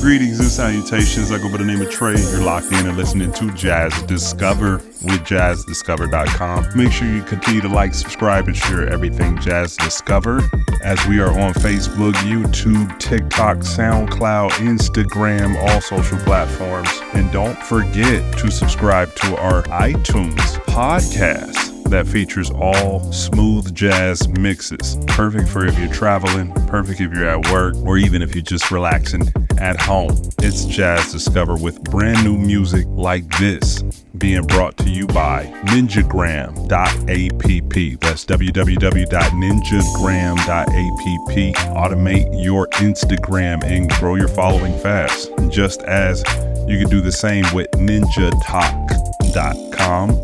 Greetings and salutations. I go by the name of Trey. You're locked in and listening to Jazz Discover with JazzDiscover.com. Make sure you continue to like, subscribe, and share everything Jazz Discover, as we are on Facebook, YouTube, TikTok, SoundCloud, Instagram, all social platforms. And don't forget to subscribe to our iTunes podcast that features all smooth jazz mixes. Perfect for if you're traveling, perfect if you're at work, or even if you're just relaxing at home. It's Jazz Discover with brand new music like this being brought to you by NinjaGram.app. That's www.ninjagram.app. Automate your Instagram and grow your following fast. Just as you can do the same with NinjaTok.com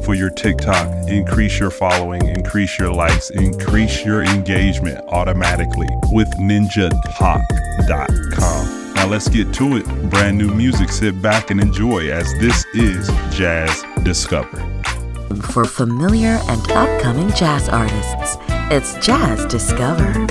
for your TikTok. Increase your following, increase your likes, increase your engagement automatically with NinjaTok.com. Now let's get to it. Brand new music. Sit back and enjoy, as this is Jazz Discover. For familiar and upcoming jazz artists, it's Jazz Discover.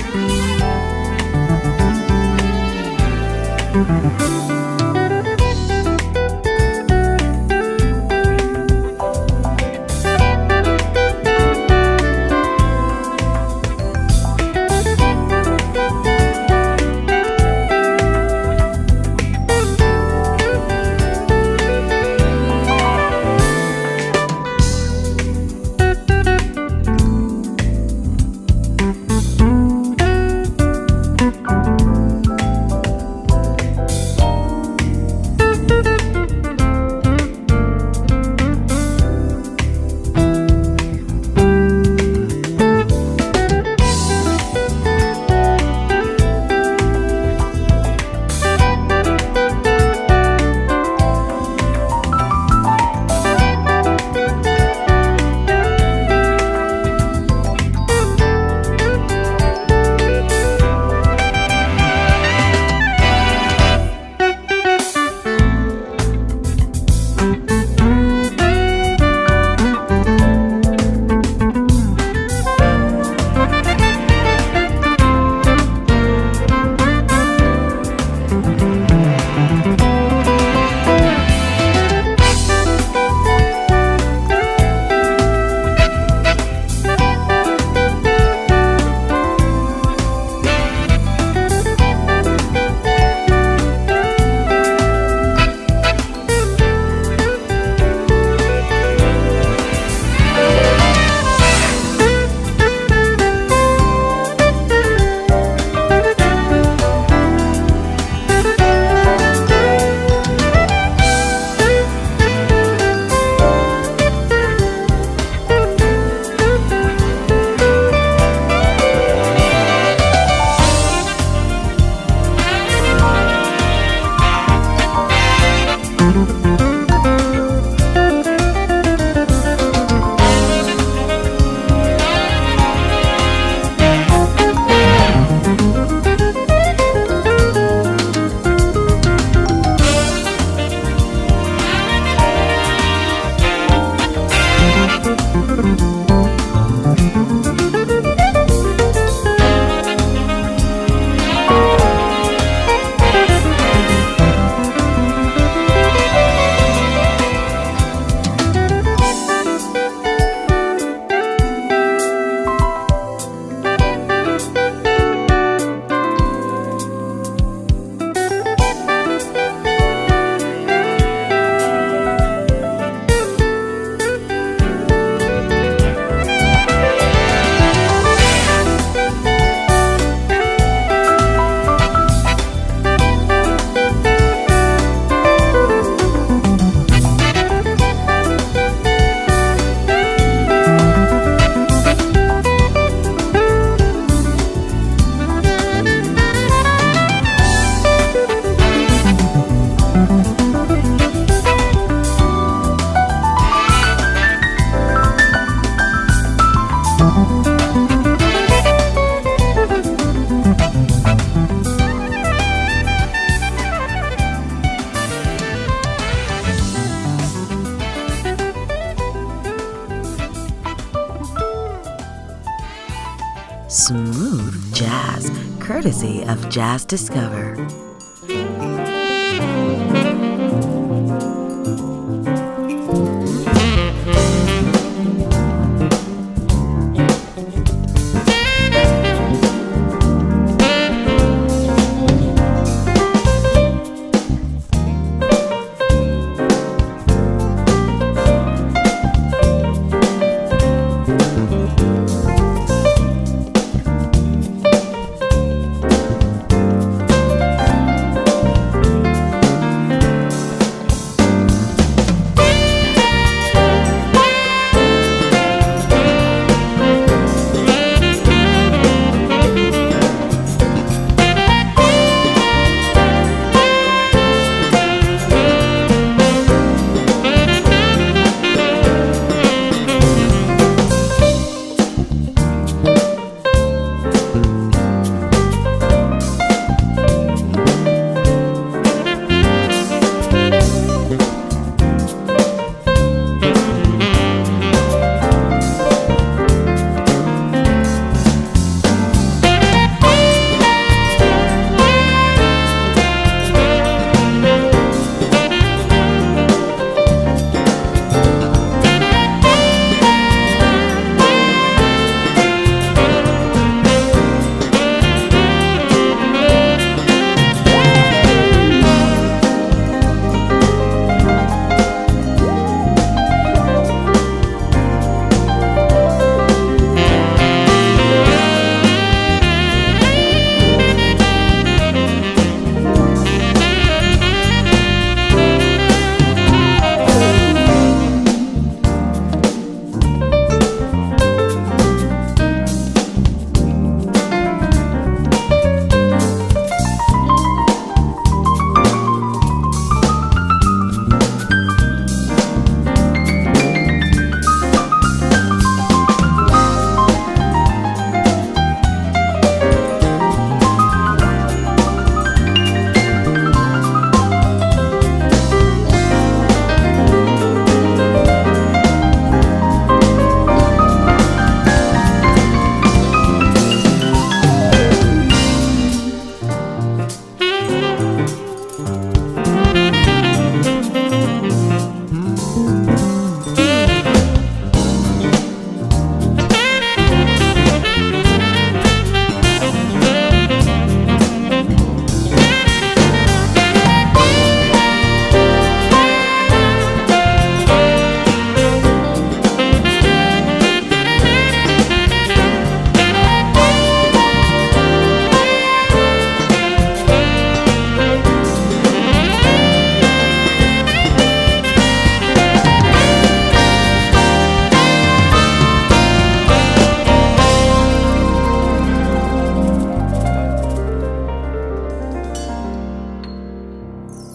Smooth jazz, courtesy of Jazz Discover.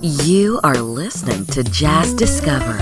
You are listening to Jazz Discover.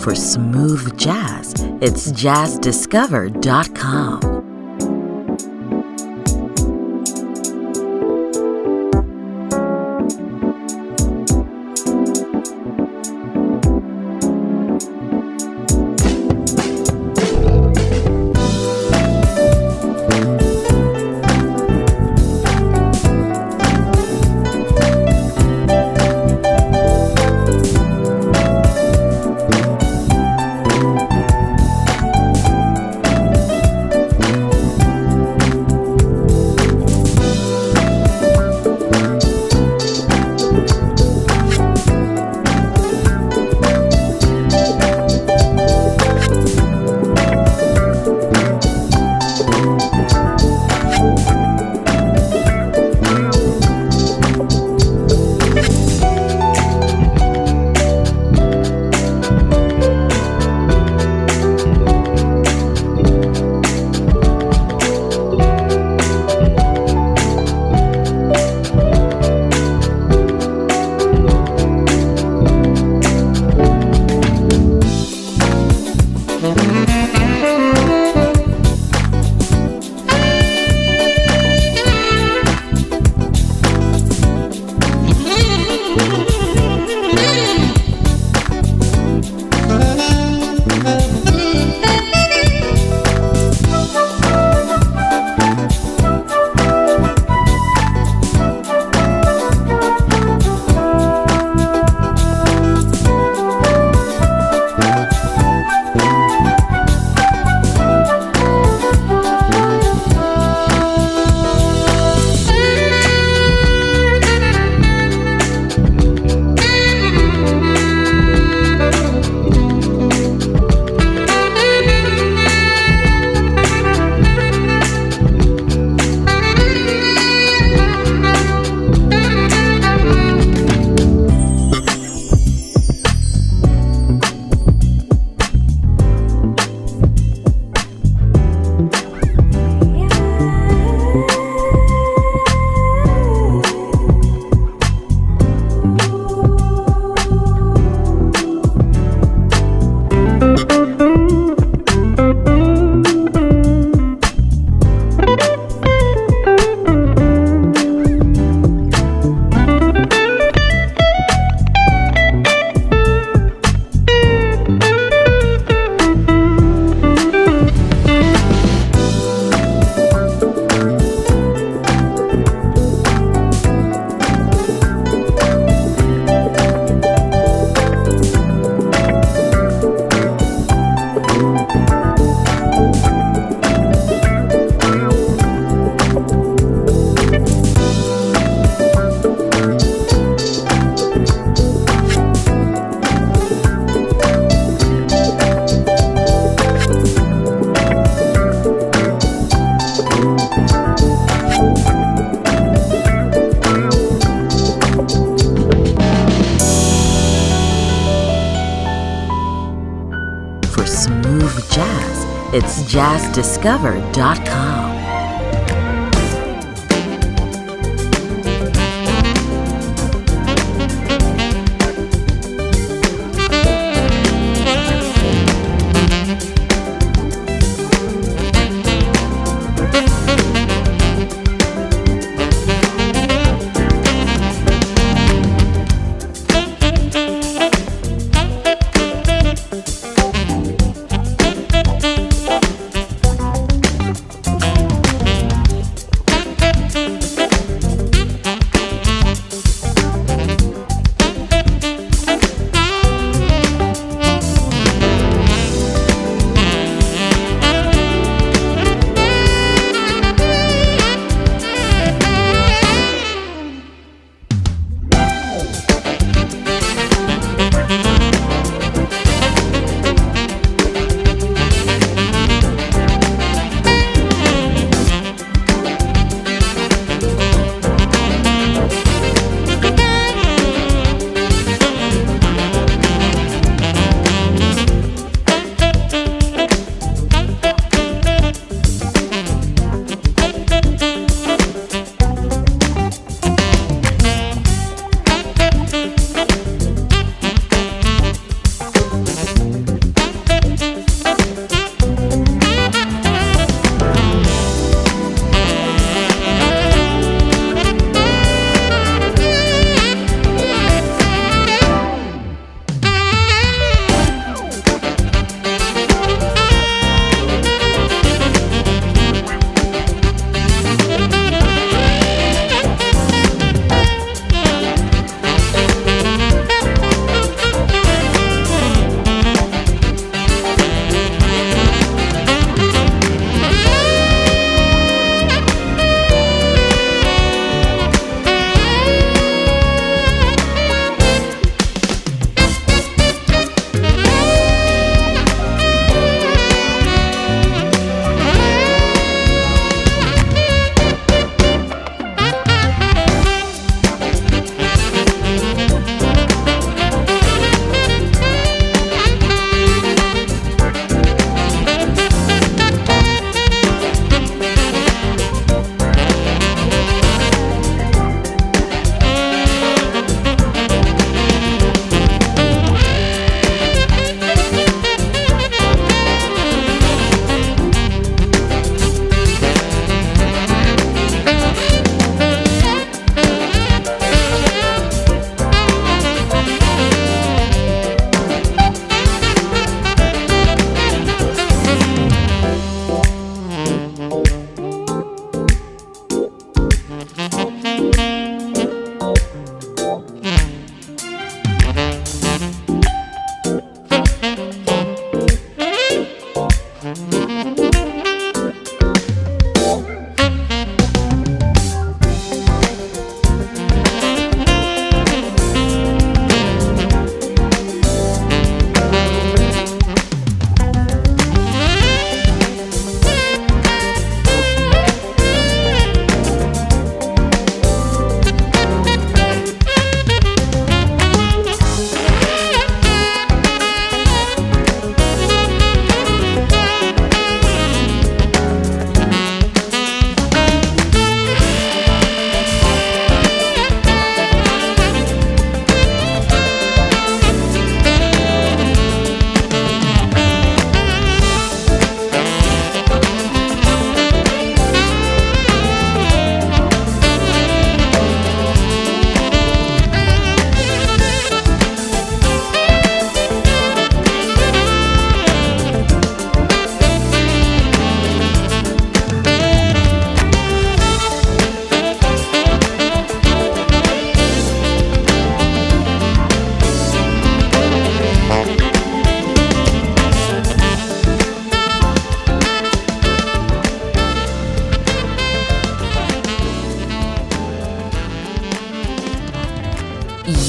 For smooth jazz, it's JazzDiscover.com. smooth jazz, it's JazzDiscover.com.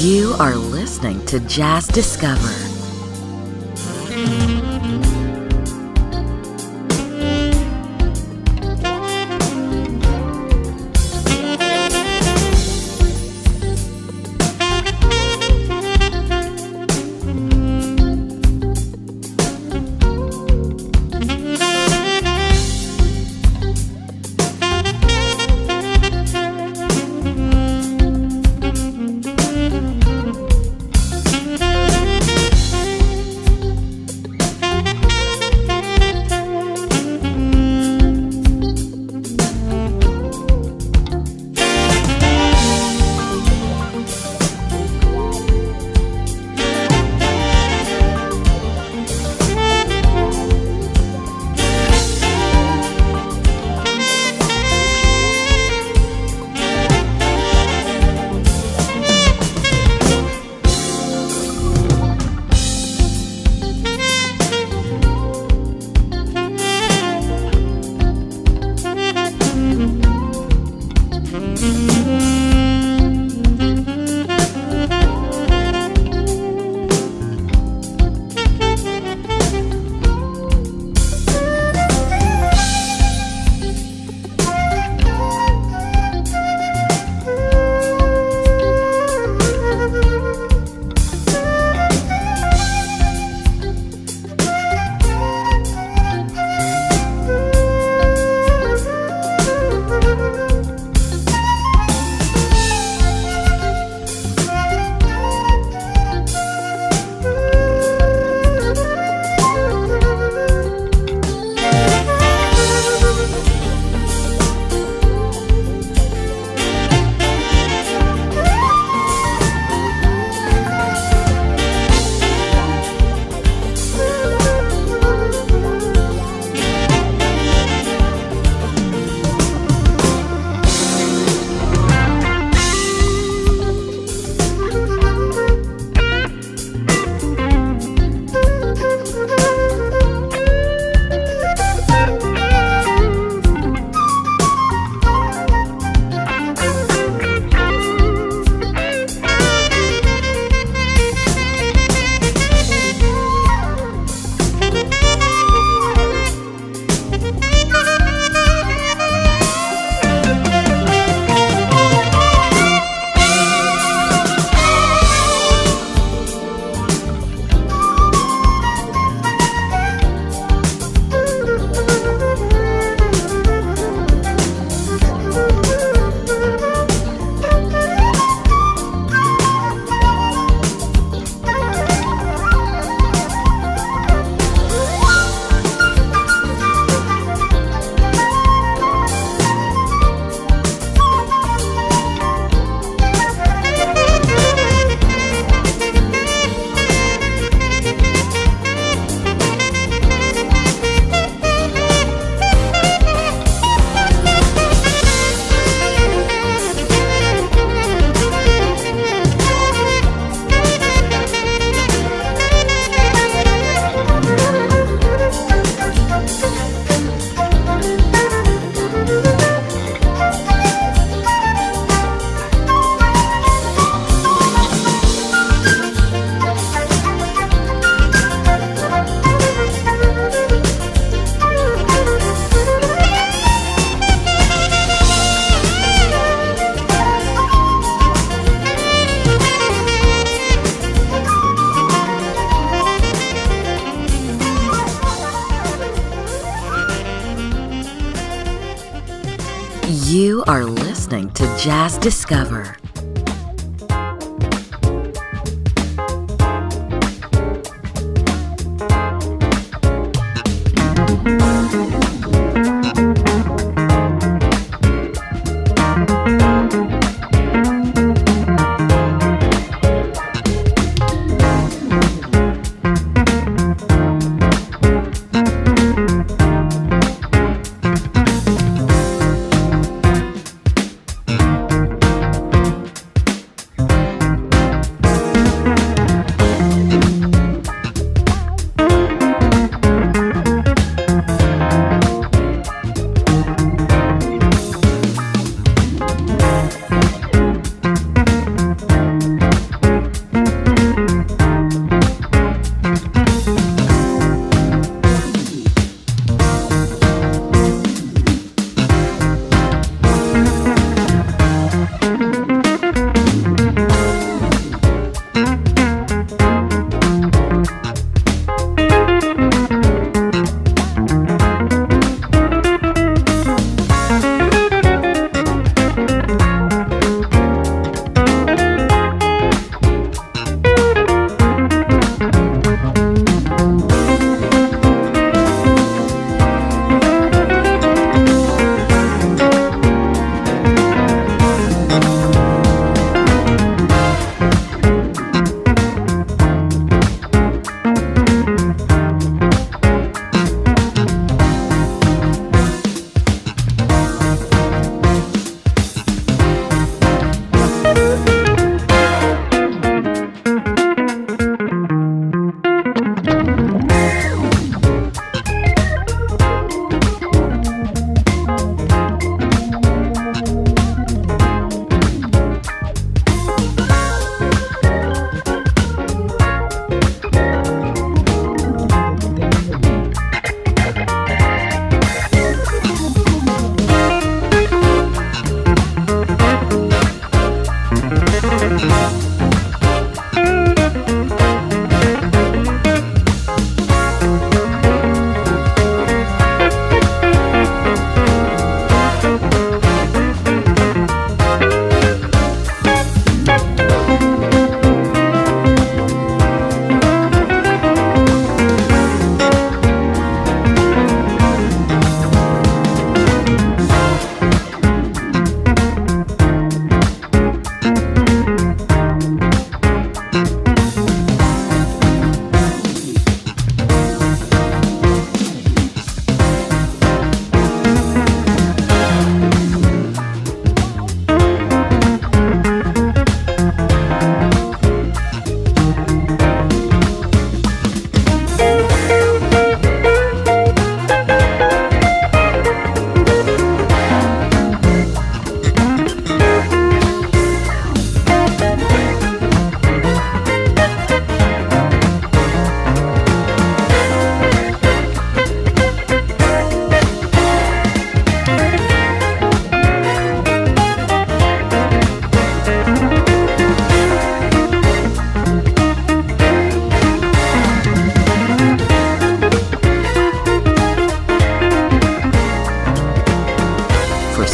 You are listening to Jazz Discover. You are listening to JazzDiscover.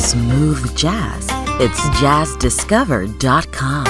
Smooth jazz. It's JazzDiscover.com.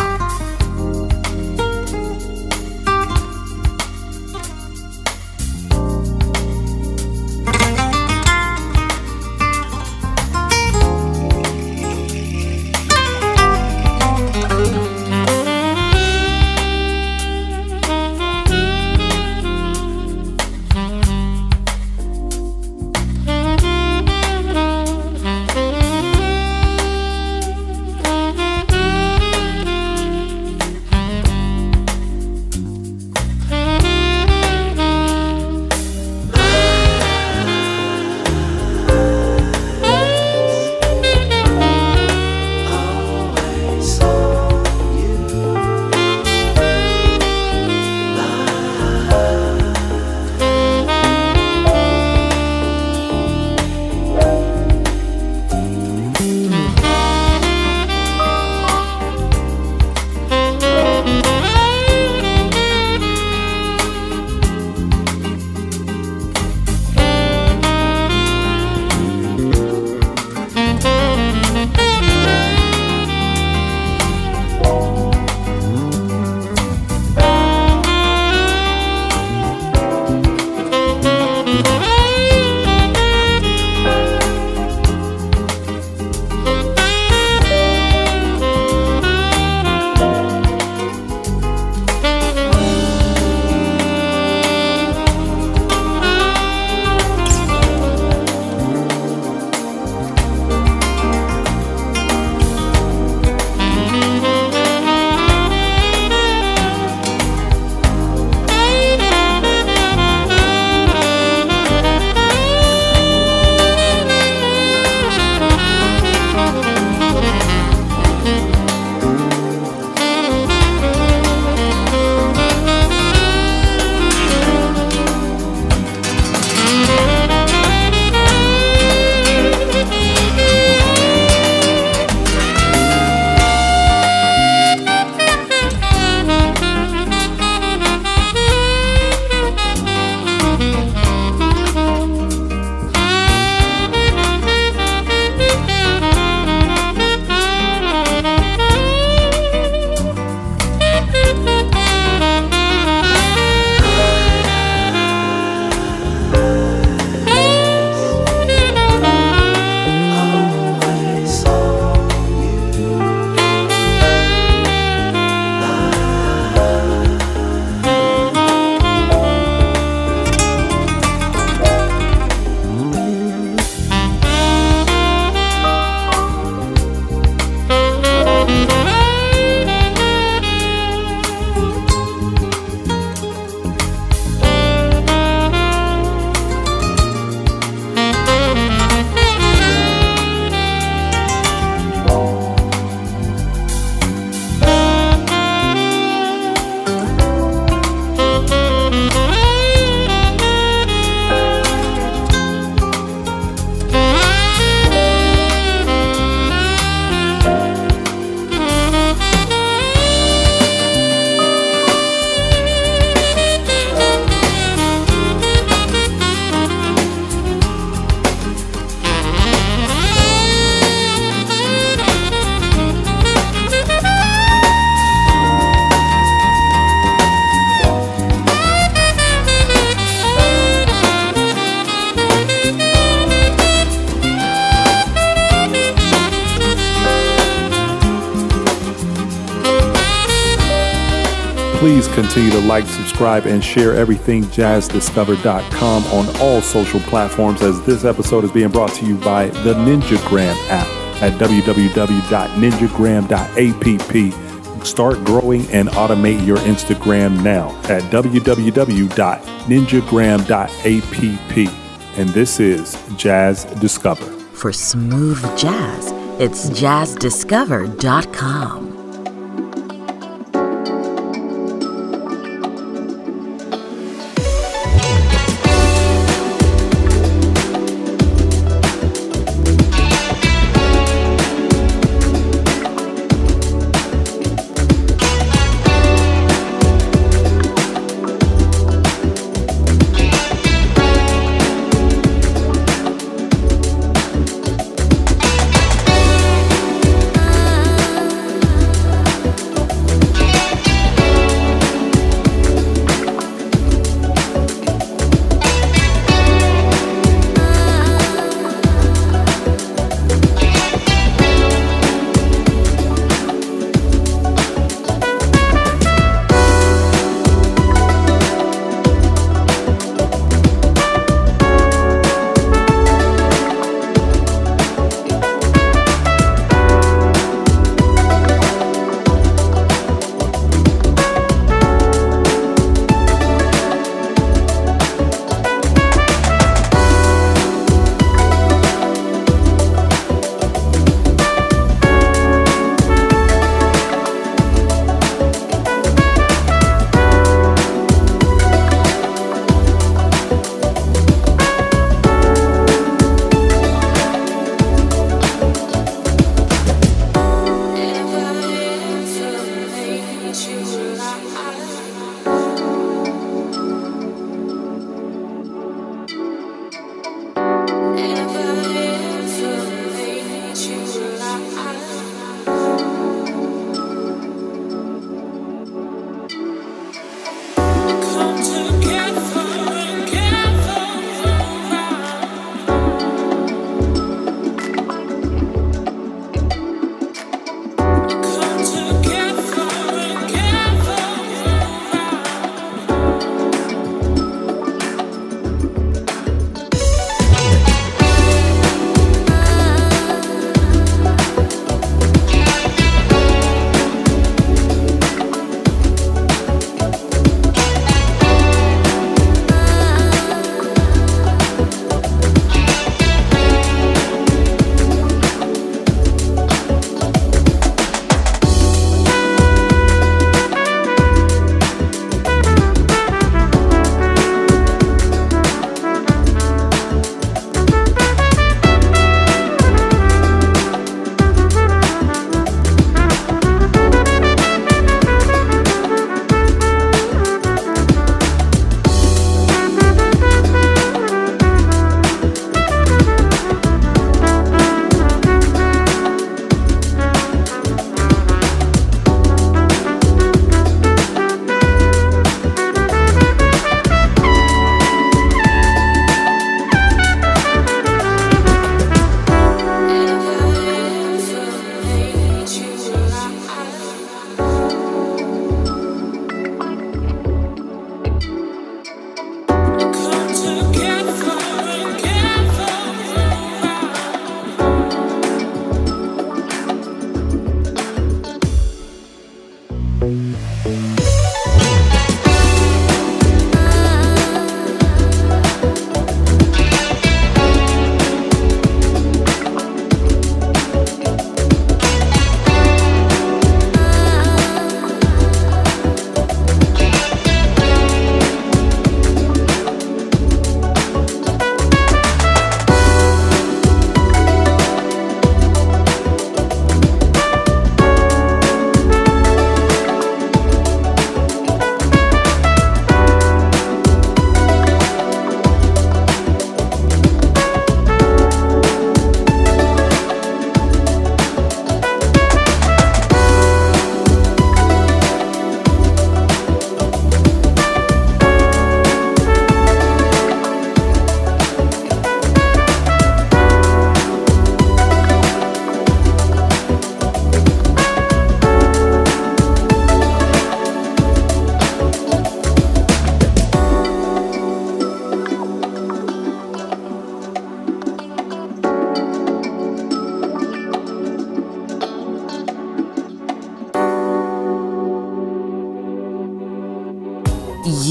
Please continue to like, subscribe, and share everything JazzDiscover.com on all social platforms, as this episode is being brought to you by the NinjaGram app at www.ninjagram.app. Start growing and automate your Instagram now at www.ninjagram.app. And this is Jazz Discover. For smooth jazz, it's JazzDiscover.com.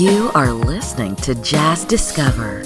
You are listening to Jazz Discover.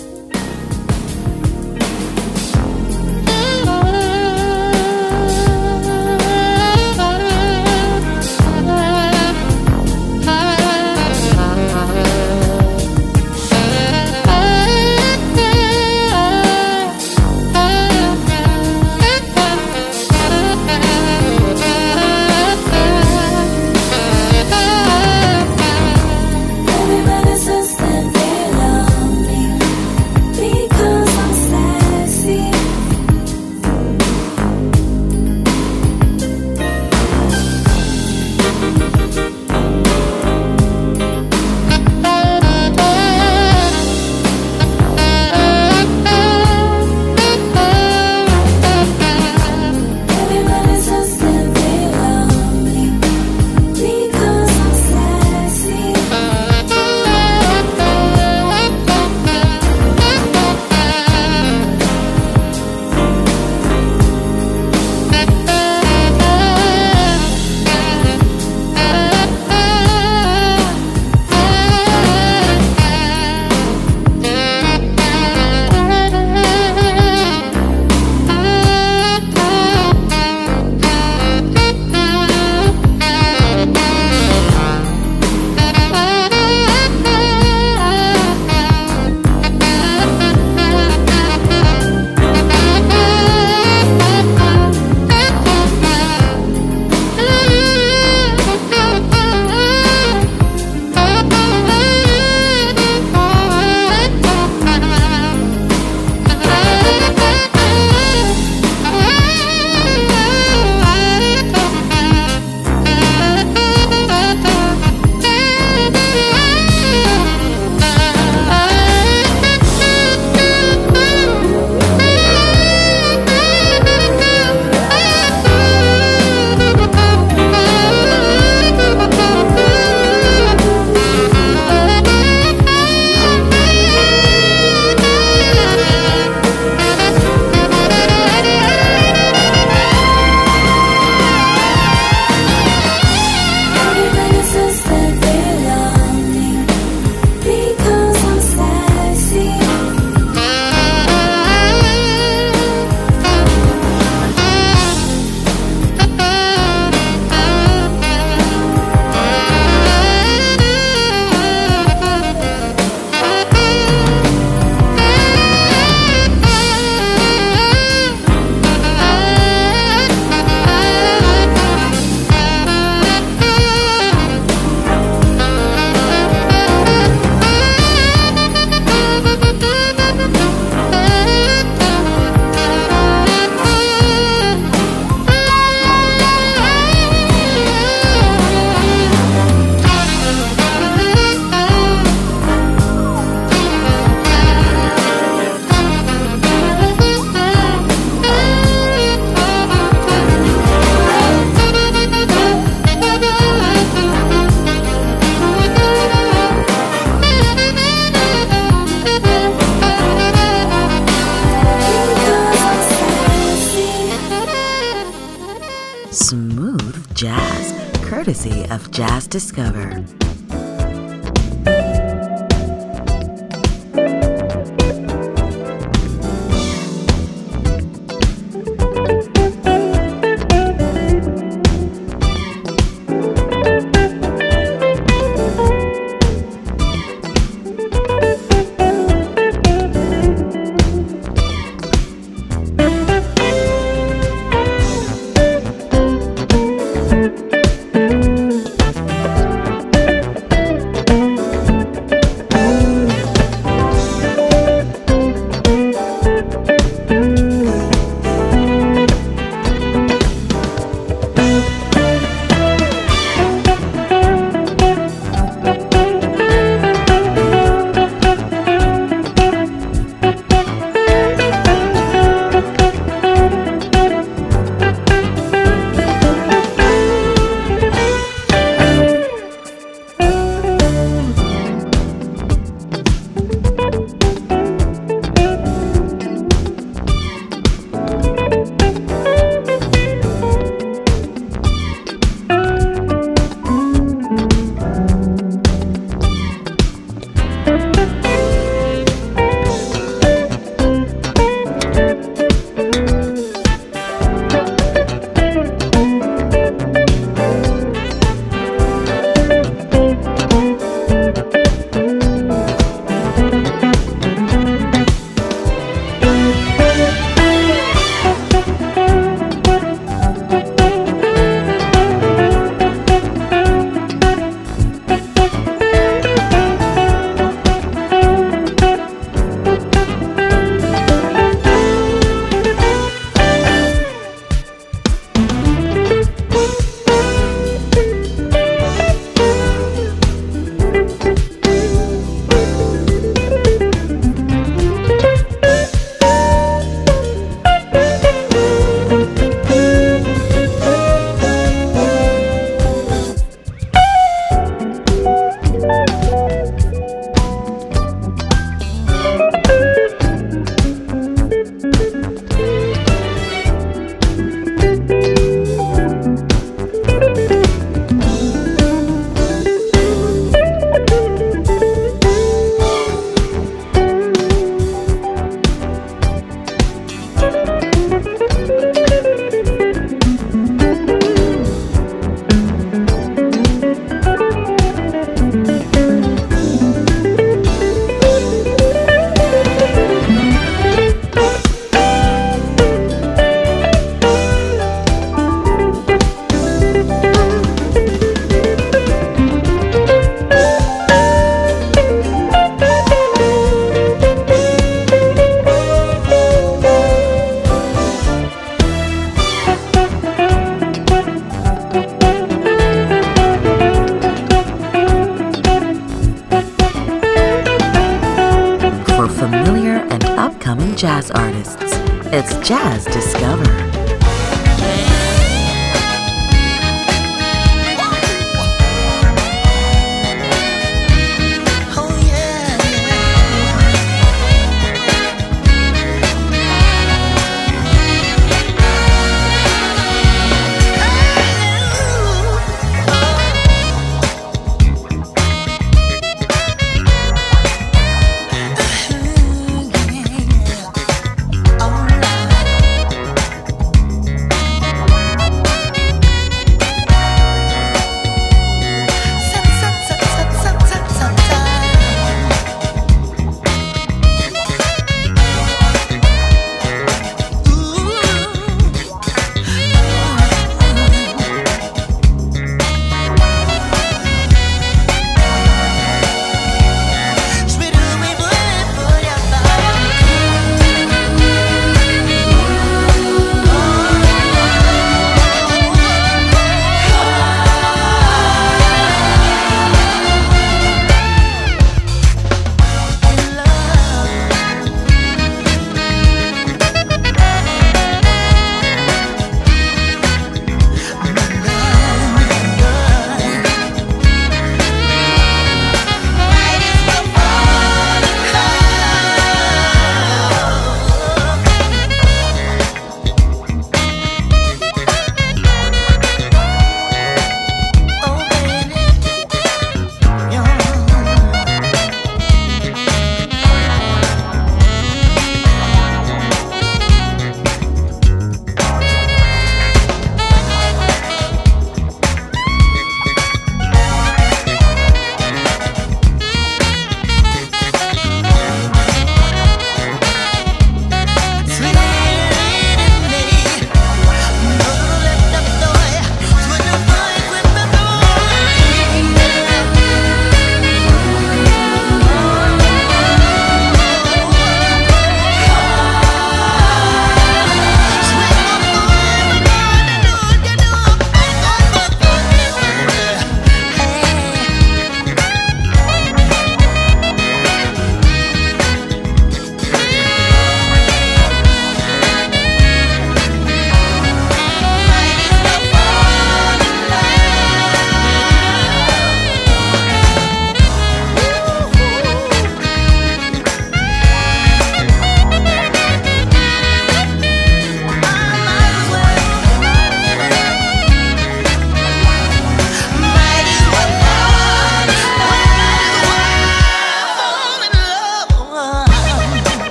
Smooth jazz, courtesy of Jazz Discover. jazz artists. It's JazzDiscover.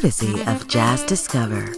courtesy of JazzDiscover.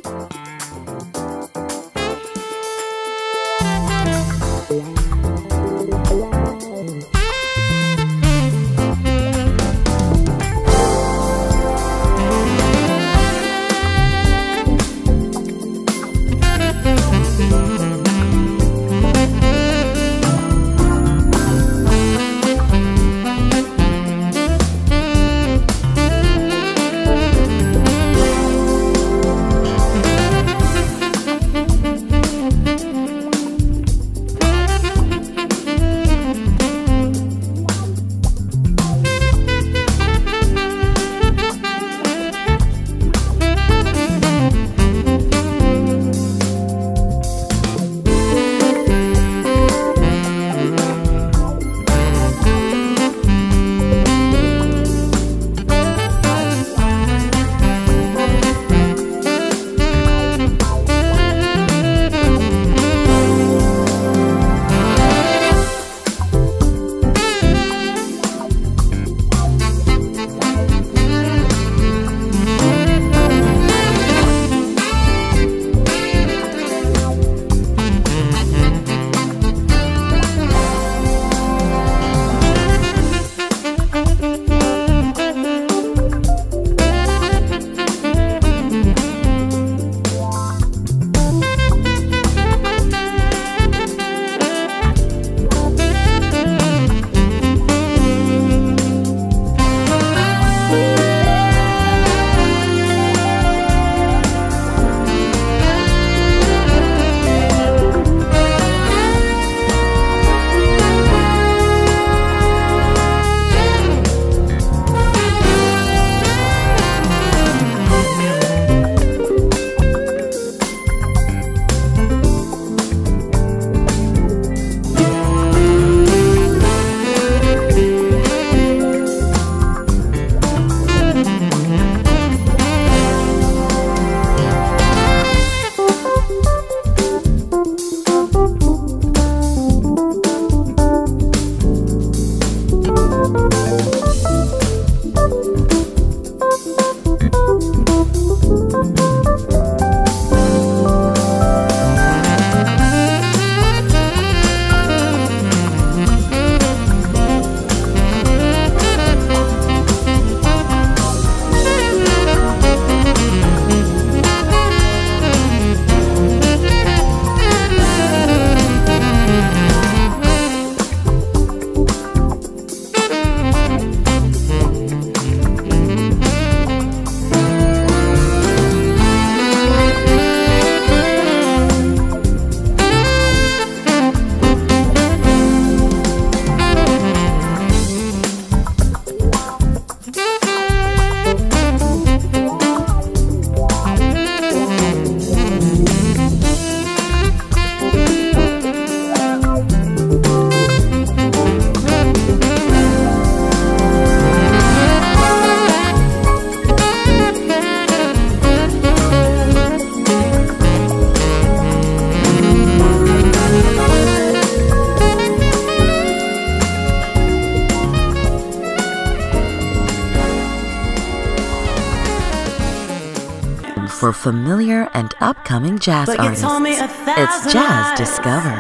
For familiar and upcoming jazz artists, it's JazzDiscover.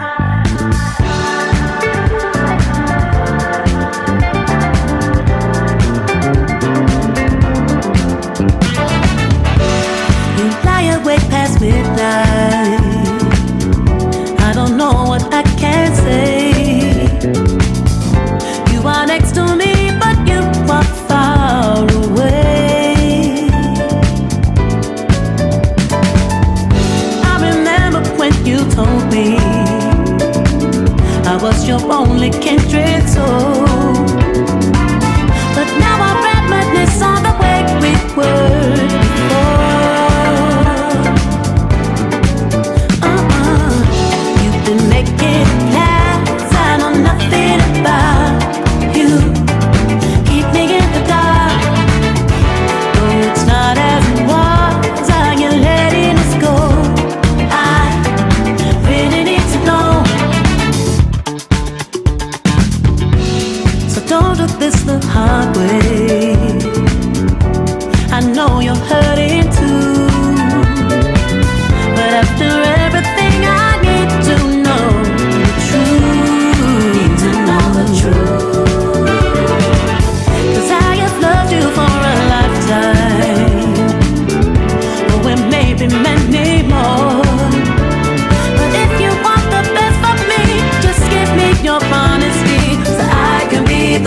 You lie awake past midnight. I don't know what I can say. You are next to me, but you are far away. Told me I was your only kindred soul, but now I read madness on the way we were before. You've been making plans I know nothing about. You keep me in the dark. Oh, it's not as it was. Are you letting us go? Don't do this the hard way. I know you're hurt.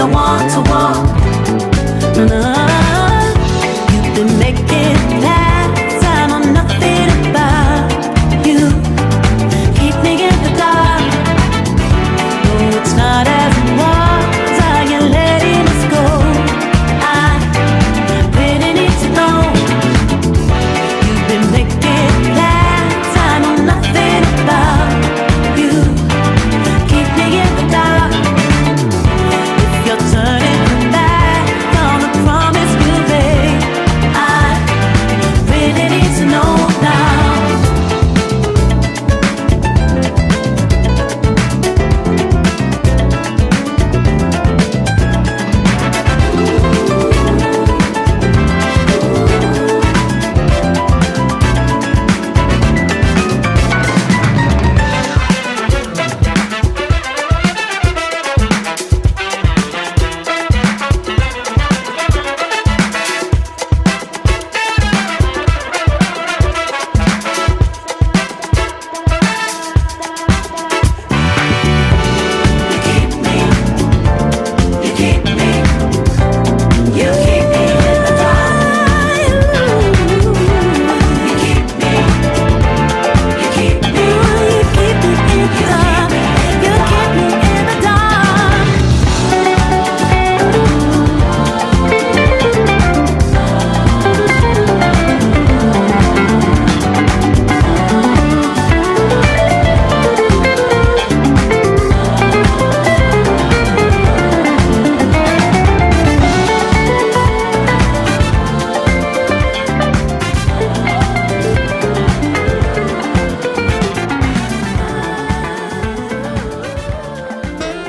I want to walk. You can make it last. I know nothing about you. Keep me in the dark. Oh, it's not as it was. I am letting us go. I really need to know. You can make it last. I know nothing about you. Keep me in the dark.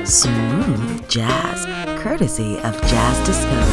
Smooth jazz, courtesy of JazzDiscover.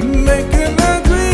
Making a dream.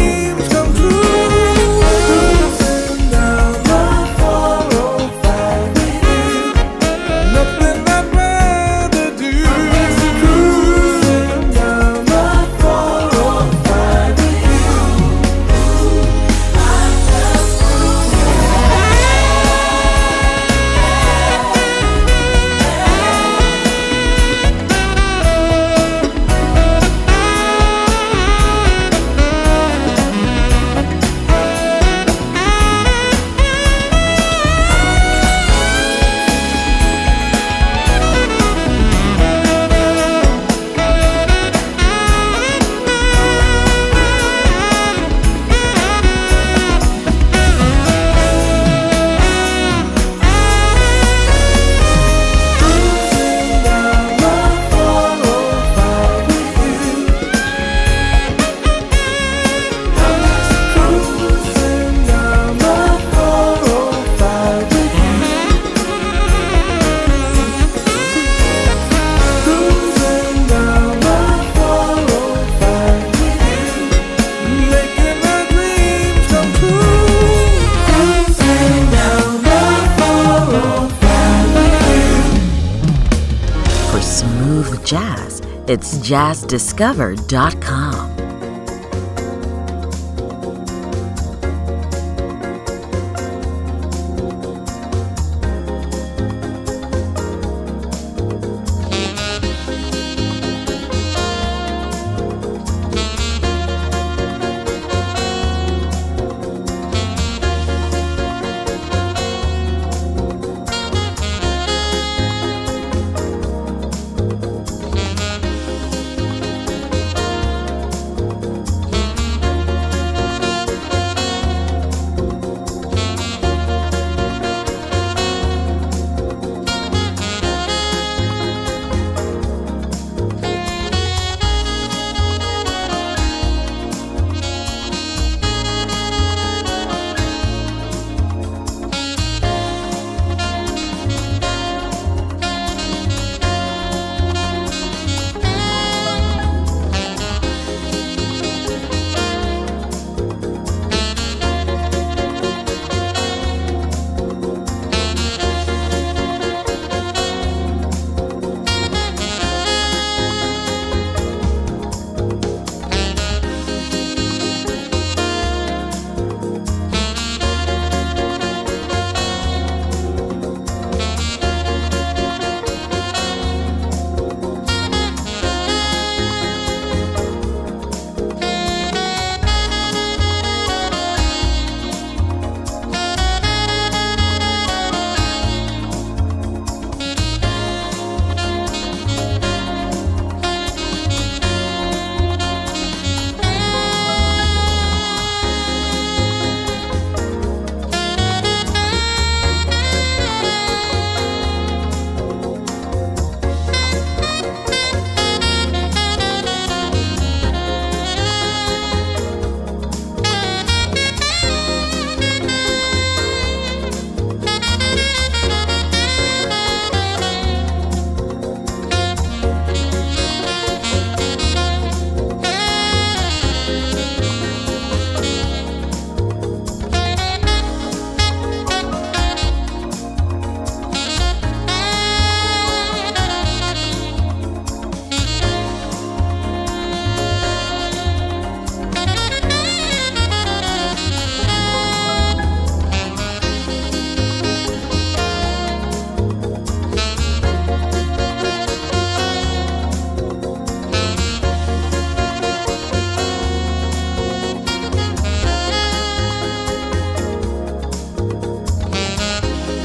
For smooth jazz, it's JazzDiscover.com.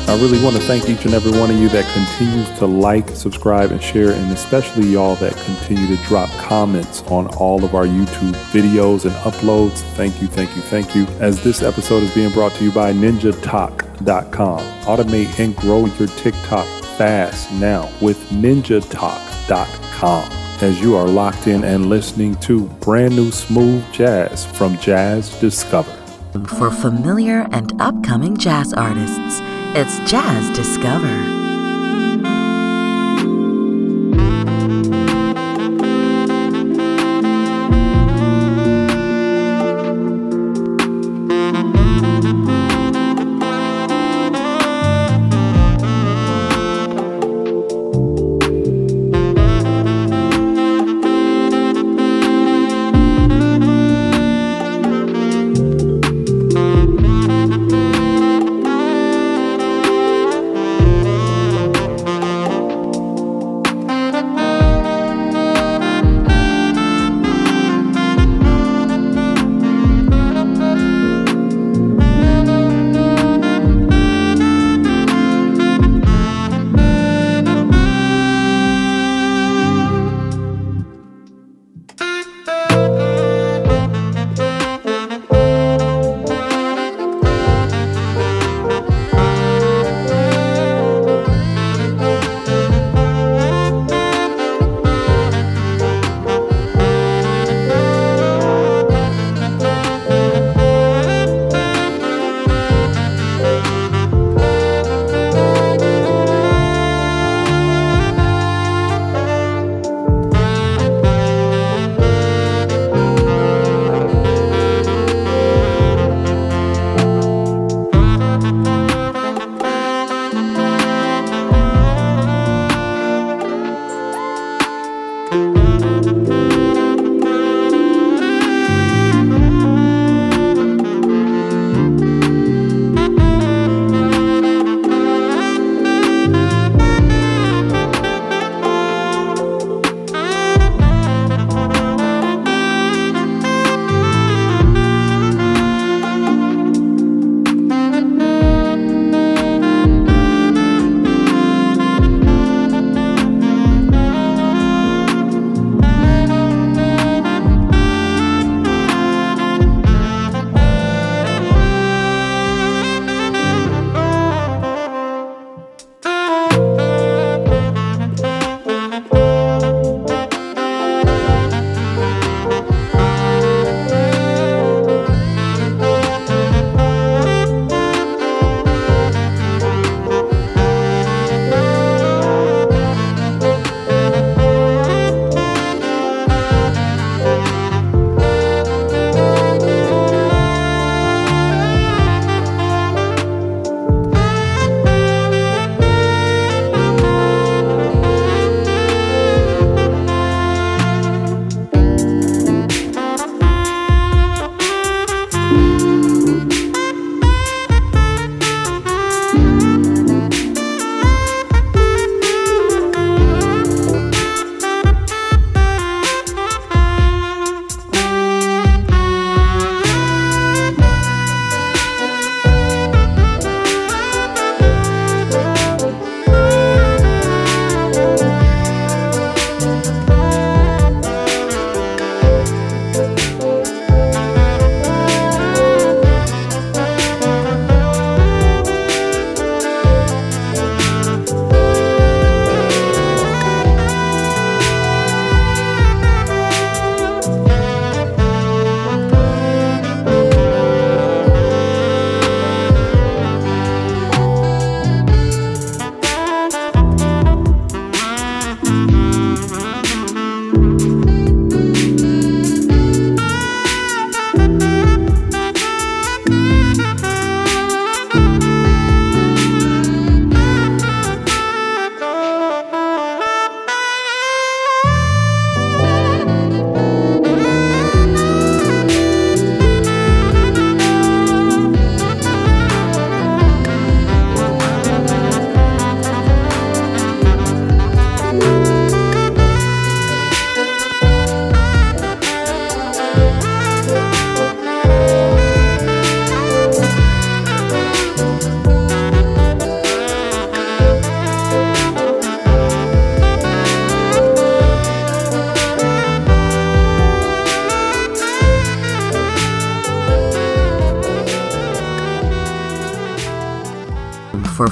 I really want to thank each and every one of you that continues to like, subscribe, and share, and especially y'all that continue to drop comments on all of our YouTube videos and uploads. Thank you, thank you, thank you. As this episode is being brought to you by NinjaTok.com. Automate and grow your TikTok fast now with NinjaTok.com. As you are locked in and listening to brand new smooth jazz from Jazz Discover. For familiar and upcoming jazz artists, it's Jazz Discover.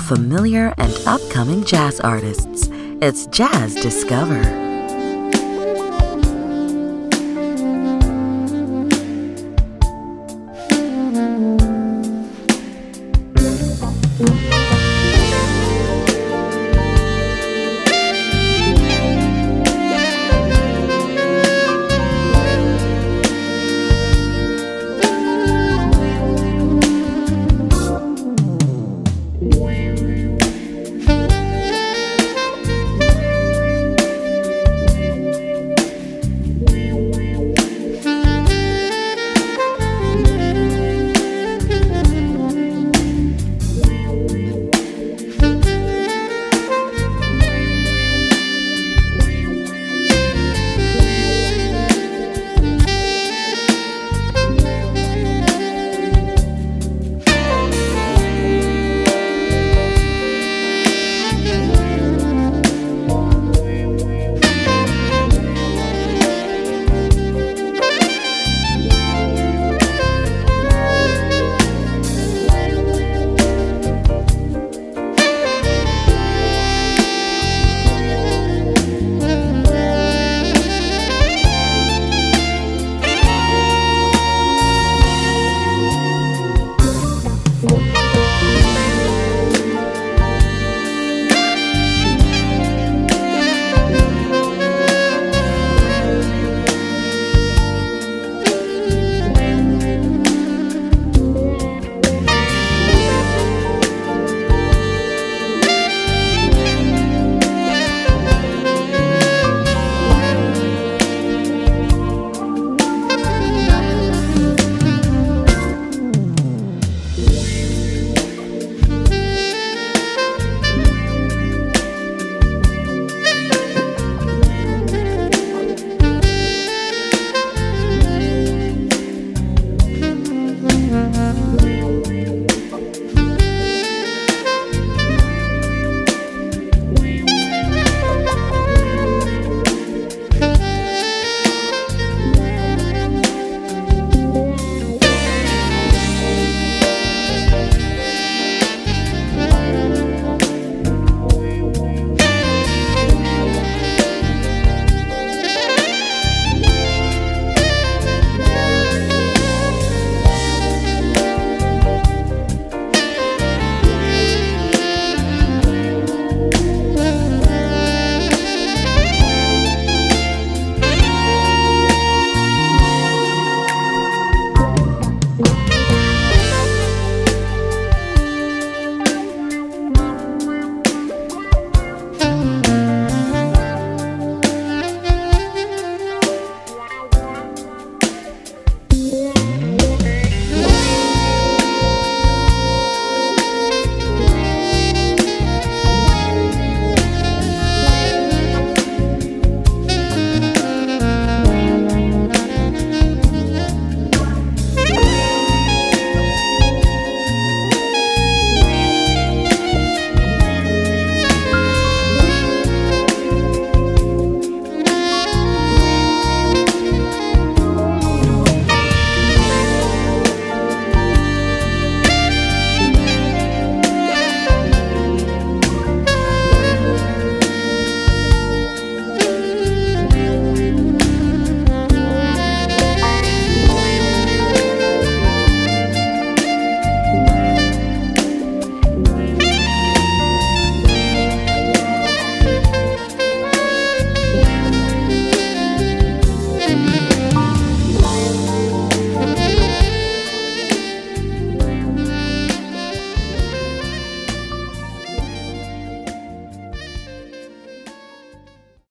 familiar and upcoming jazz artists. It's JazzDiscover.